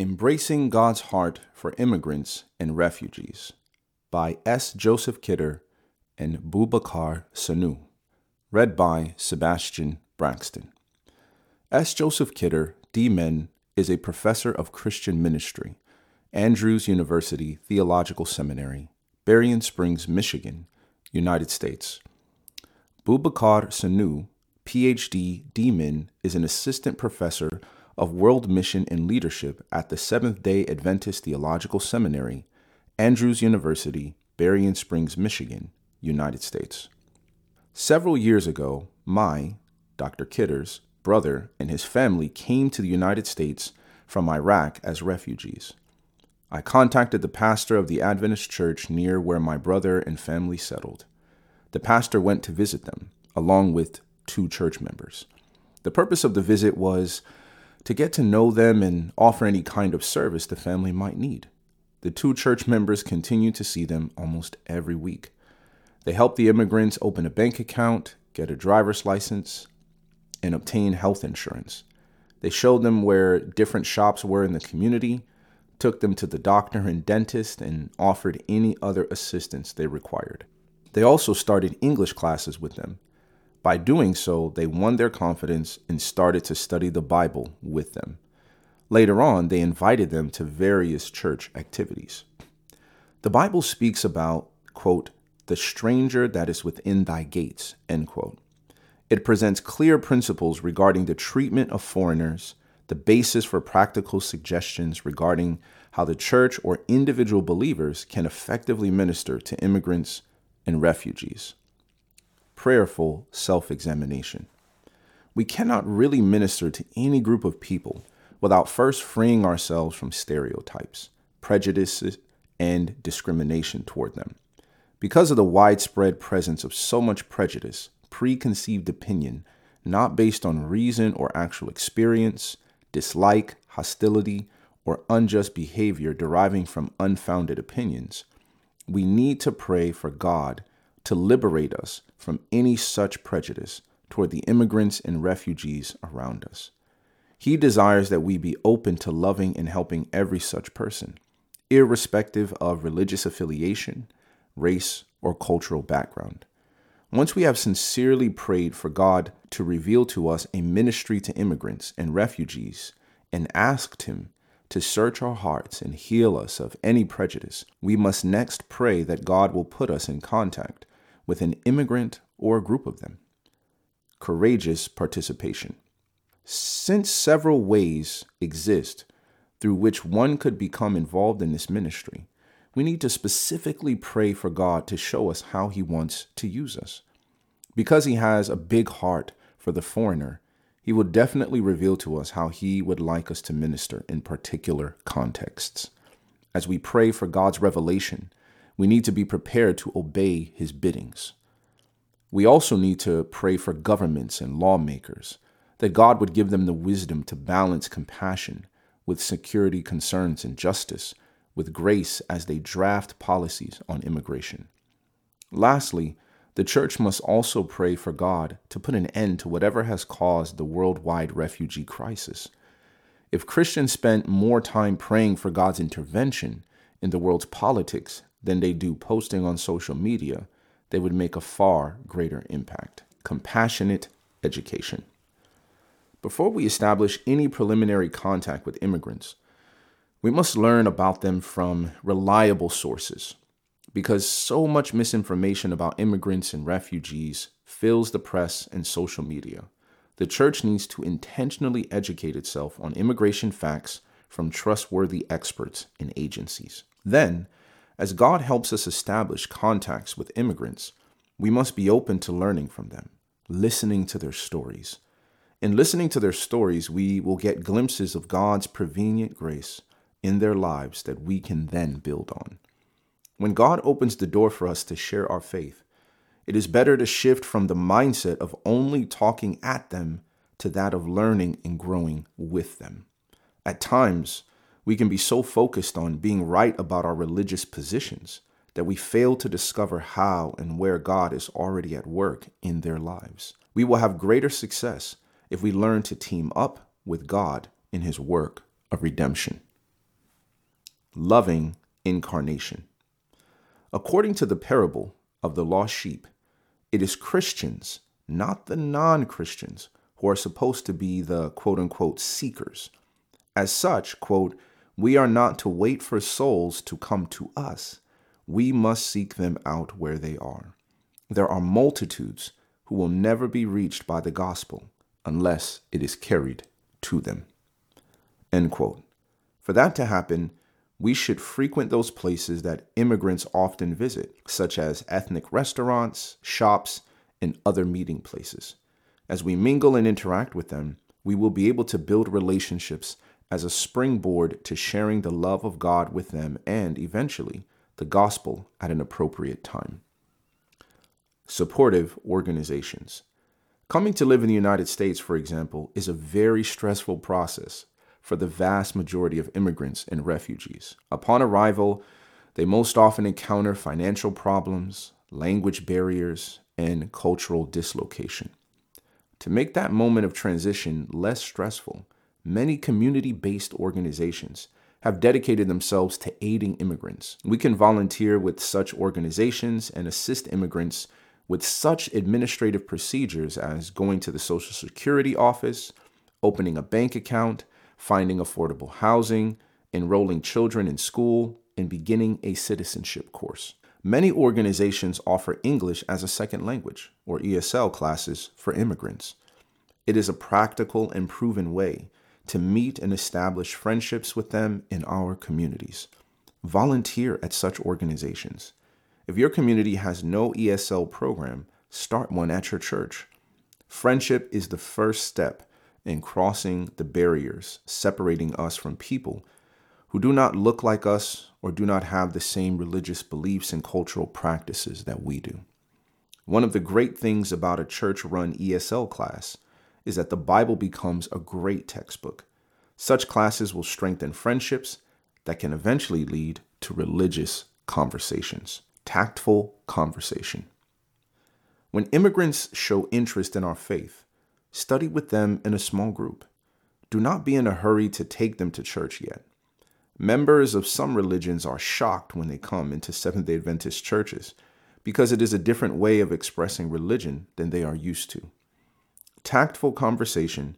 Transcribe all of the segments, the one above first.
Embracing God's Heart for Immigrants and Refugees by S. Joseph Kidder and Boubacar Sanu, read by Sebastian Braxton. S. Joseph Kidder, D.Min, is a professor of Christian ministry, Andrews University Theological Seminary, Berrien Springs, Michigan, United States. Boubacar Sanu, Ph.D., D.Min, is an assistant professor of World Mission and Leadership at the Seventh-day Adventist Theological Seminary, Andrews University, Berrien Springs, Michigan, United States. Several years ago, my, Dr. Kidder's, brother and his family came to the United States from Iraq as refugees. I contacted the pastor of the Adventist church near where my brother and family settled. The pastor went to visit them, along with two church members. The purpose of the visit was to get to know them and offer any kind of service the family might need. The two church members continued to see them almost every week. They helped the immigrants open a bank account, get a driver's license, and obtain health insurance. They showed them where different shops were in the community, took them to the doctor and dentist, and offered any other assistance they required. They also started English classes with them. By doing so, they won their confidence and started to study the Bible with them. Later on, they invited them to various church activities. The Bible speaks about, quote, the stranger that is within thy gates, end quote. It presents clear principles regarding the treatment of foreigners, the basis for practical suggestions regarding how the church or individual believers can effectively minister to immigrants and refugees. Prayerful self-examination. We cannot really minister to any group of people without first freeing ourselves from stereotypes, prejudices, and discrimination toward them. Because of the widespread presence of so much prejudice, preconceived opinion, not based on reason or actual experience, dislike, hostility, or unjust behavior deriving from unfounded opinions, we need to pray for God to liberate us from any such prejudice toward the immigrants and refugees around us. He desires that we be open to loving and helping every such person, irrespective of religious affiliation, race, or cultural background. Once we have sincerely prayed for God to reveal to us a ministry to immigrants and refugees and asked Him to search our hearts and heal us of any prejudice, we must next pray that God will put us in contact with an immigrant or a group of them. Courageous participation. Since several ways exist through which one could become involved in this ministry, we need to specifically pray for God to show us how He wants to use us. Because He has a big heart for the foreigner, He will definitely reveal to us how He would like us to minister in particular contexts. As we pray for God's revelation, we need to be prepared to obey His biddings. We also need to pray for governments and lawmakers, that God would give them the wisdom to balance compassion with security concerns and justice, with grace as they draft policies on immigration. Lastly, the church must also pray for God to put an end to whatever has caused the worldwide refugee crisis. If Christians spent more time praying for God's intervention in the world's politics than they do posting on social media, they would make a far greater impact. Compassionate education. Before we establish any preliminary contact with immigrants, we must learn about them from reliable sources, because so much misinformation about immigrants and refugees fills the press and social media. The church needs to intentionally educate itself on immigration facts from trustworthy experts and agencies. Then, as God helps us establish contacts with immigrants, we must be open to learning from them, listening to their stories. In listening to their stories, we will get glimpses of God's prevenient grace in their lives that we can then build on. When God opens the door for us to share our faith, it is better to shift from the mindset of only talking at them to that of learning and growing with them. At times, we can be so focused on being right about our religious positions that we fail to discover how and where God is already at work in their lives. We will have greater success if we learn to team up with God in His work of redemption. loving incarnation. According to the parable of the lost sheep, it is Christians, not the non-Christians, who are supposed to be the quote-unquote seekers. As such, quote, we are not to wait for souls to come to us. We must seek them out where they are. There are multitudes who will never be reached by the gospel unless it is carried to them. End quote. For that to happen, we should frequent those places that immigrants often visit, such as ethnic restaurants, shops, and other meeting places. As we mingle and interact with them, we will be able to build relationships as a springboard to sharing the love of God with them and, eventually, the gospel at an appropriate time. Supportive organizations. Coming to live in the United States, for example, is a very stressful process for the vast majority of immigrants and refugees. Upon arrival, they most often encounter financial problems, language barriers, and cultural dislocation. To make that moment of transition less stressful, many community-based organizations have dedicated themselves to aiding immigrants. We can volunteer with such organizations and assist immigrants with such administrative procedures as going to the Social Security office, opening a bank account, finding affordable housing, enrolling children in school, and beginning a citizenship course. Many organizations offer English as a second language, or ESL classes, for immigrants. It is a practical and proven way to meet and establish friendships with them in our communities. Volunteer at such organizations. If your community has no ESL program, start one at your church. Friendship is the first step in crossing the barriers separating us from people who do not look like us or do not have the same religious beliefs and cultural practices that we do. One of the great things about a church-run ESL class is that the Bible becomes a great textbook. Such classes will strengthen friendships that can eventually lead to religious conversations. Tactful conversation. When immigrants show interest in our faith, study with them in a small group. Do not be in a hurry to take them to church yet. Members of some religions are shocked when they come into Seventh-day Adventist churches because it is a different way of expressing religion than they are used to. Tactful conversation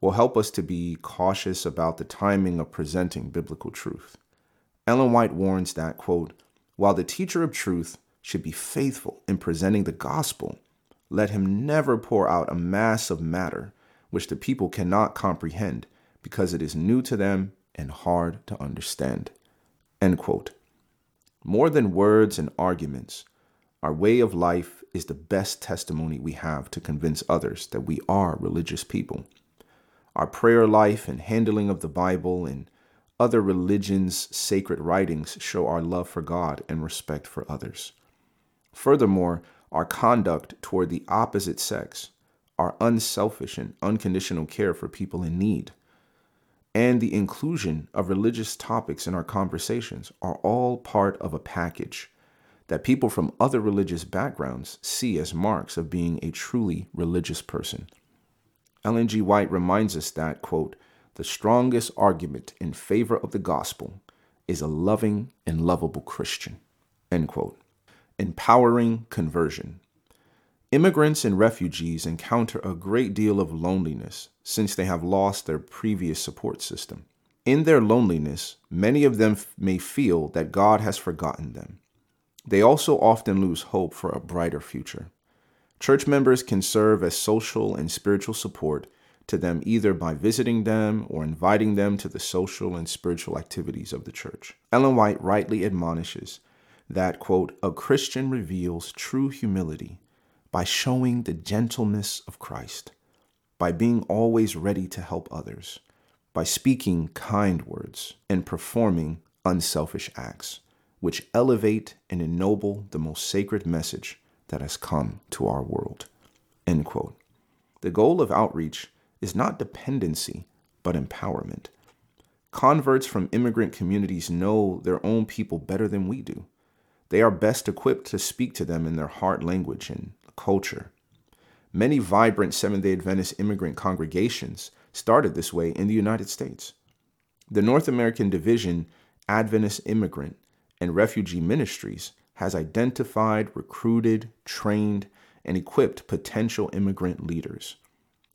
will help us to be cautious about the timing of presenting biblical truth. Ellen White warns that, quote, while the teacher of truth should be faithful in presenting the gospel, let him never pour out a mass of matter which the people cannot comprehend because it is new to them and hard to understand. End quote. More than words and arguments, our way of life is the best testimony we have to convince others that we are religious people. Our prayer life and handling of the Bible and other religions' sacred writings show our love for God and respect for others. Furthermore, our conduct toward the opposite sex, our unselfish and unconditional care for people in need, and the inclusion of religious topics in our conversations are all part of a package that people from other religious backgrounds see as marks of being a truly religious person. Ellen G. White reminds us that, quote, the strongest argument in favor of the gospel is a loving and lovable Christian, end quote. Empowering conversion. Immigrants and refugees encounter a great deal of loneliness since they have lost their previous support system. In their loneliness, many of them may feel that God has forgotten them. They also often lose hope for a brighter future. Church members can serve as social and spiritual support to them either by visiting them or inviting them to the social and spiritual activities of the church. Ellen White rightly admonishes that, quote, a Christian reveals true humility by showing the gentleness of Christ, by being always ready to help others, by speaking kind words, and performing unselfish acts, which elevate and ennoble the most sacred message that has come to our world, end quote. The goal of outreach is not dependency, but empowerment. Converts from immigrant communities know their own people better than we do. They are best equipped to speak to them in their heart language and culture. Many vibrant Seventh-day Adventist immigrant congregations started this way in the United States. The North American Division Adventist Immigrant and Refugee Ministries has identified, recruited, trained, and equipped potential immigrant leaders.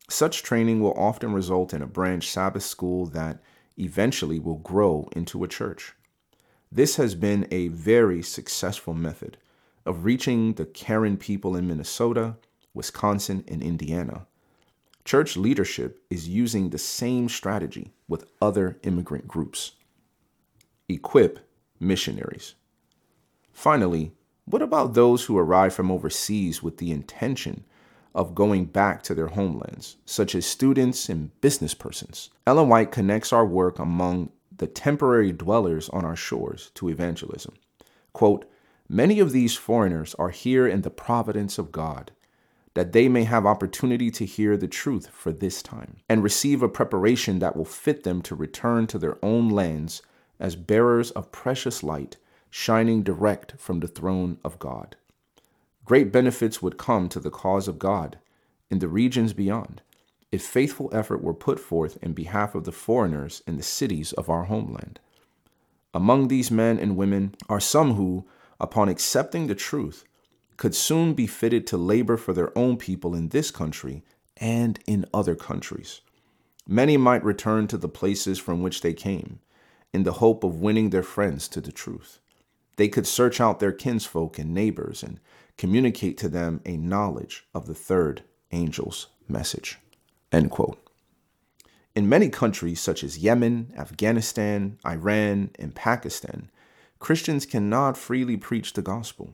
Such training will often result in a branch Sabbath school that eventually will grow into a church. This has been a very successful method of reaching the Karen people in Minnesota, Wisconsin, and Indiana. Church leadership is using the same strategy with other immigrant groups. Equip missionaries. Finally, what about those who arrive from overseas with the intention of going back to their homelands, such as students and business persons? Ellen White connects our work among the temporary dwellers on our shores to evangelism. Quote, "Many of these foreigners are here in the providence of God, that they may have opportunity to hear the truth for this time and receive a preparation that will fit them to return to their own lands as bearers of precious light, shining direct from the throne of God. Great benefits would come to the cause of God in the regions beyond if faithful effort were put forth in behalf of the foreigners in the cities of our homeland. Among these men and women are some who, upon accepting the truth, could soon be fitted to labor for their own people in this country and in other countries. Many might return to the places from which they came in the hope of winning their friends to the truth. They could search out their kinsfolk and neighbors and communicate to them a knowledge of the third angel's message." End quote. In many countries such as Yemen, Afghanistan, Iran, and Pakistan, Christians cannot freely preach the gospel.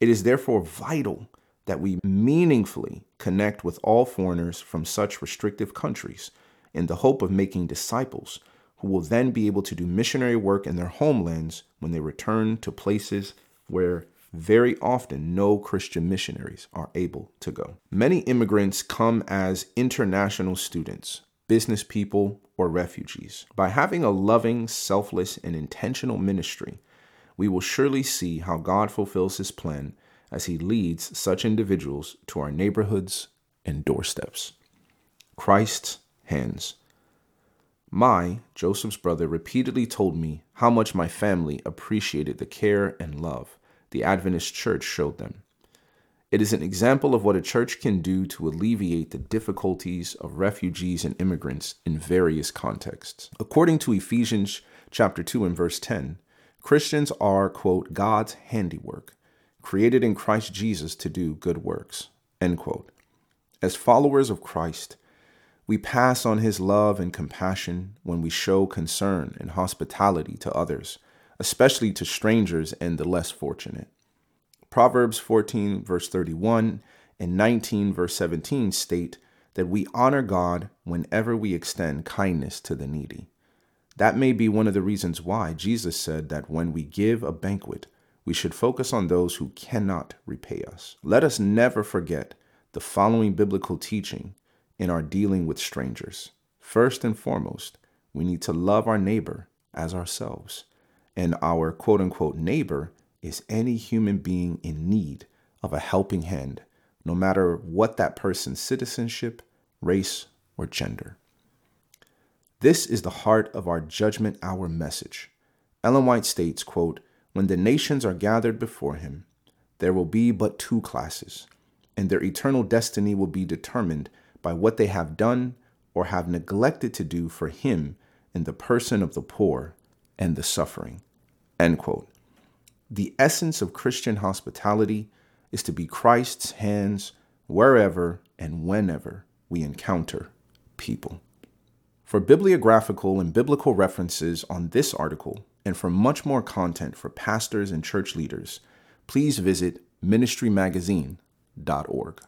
It is therefore vital that we meaningfully connect with all foreigners from such restrictive countries in the hope of making disciples who will then be able to do missionary work in their homelands when they return to places where very often no Christian missionaries are able to go. Many immigrants come as international students, business people, or refugees. By having a loving, selfless, and intentional ministry, we will surely see how God fulfills his plan as he leads such individuals to our neighborhoods and doorsteps. Christ's hands. My, Joseph's brother, repeatedly told me how much my family appreciated the care and love the Adventist Church showed them. It is an example of what a church can do to alleviate the difficulties of refugees and immigrants in various contexts. According to Ephesians chapter 2 and verse 10, Christians are, quote, "God's handiwork, created in Christ Jesus to do good works," end quote. As followers of Christ, we pass on his love and compassion when we show concern and hospitality to others, especially to strangers and the less fortunate. Proverbs 14 verse 31 and 19 verse 17 state that we honor God whenever we extend kindness to the needy. That may be one of the reasons why Jesus said that when we give a banquet, we should focus on those who cannot repay us. Let us never forget the following biblical teaching in our dealing with strangers. First and foremost, we need to love our neighbor as ourselves, and our quote-unquote neighbor is any human being in need of a helping hand, no matter what that person's citizenship, race, or gender. This is the heart of our judgment hour message. Ellen White states, quote, "When the nations are gathered before him, there will be but two classes, and their eternal destiny will be determined by what they have done or have neglected to do for him in the person of the poor and the suffering." End quote. The essence of Christian hospitality is to be Christ's hands wherever and whenever we encounter people. For bibliographical and biblical references on this article, and for much more content for pastors and church leaders, please visit ministrymagazine.org.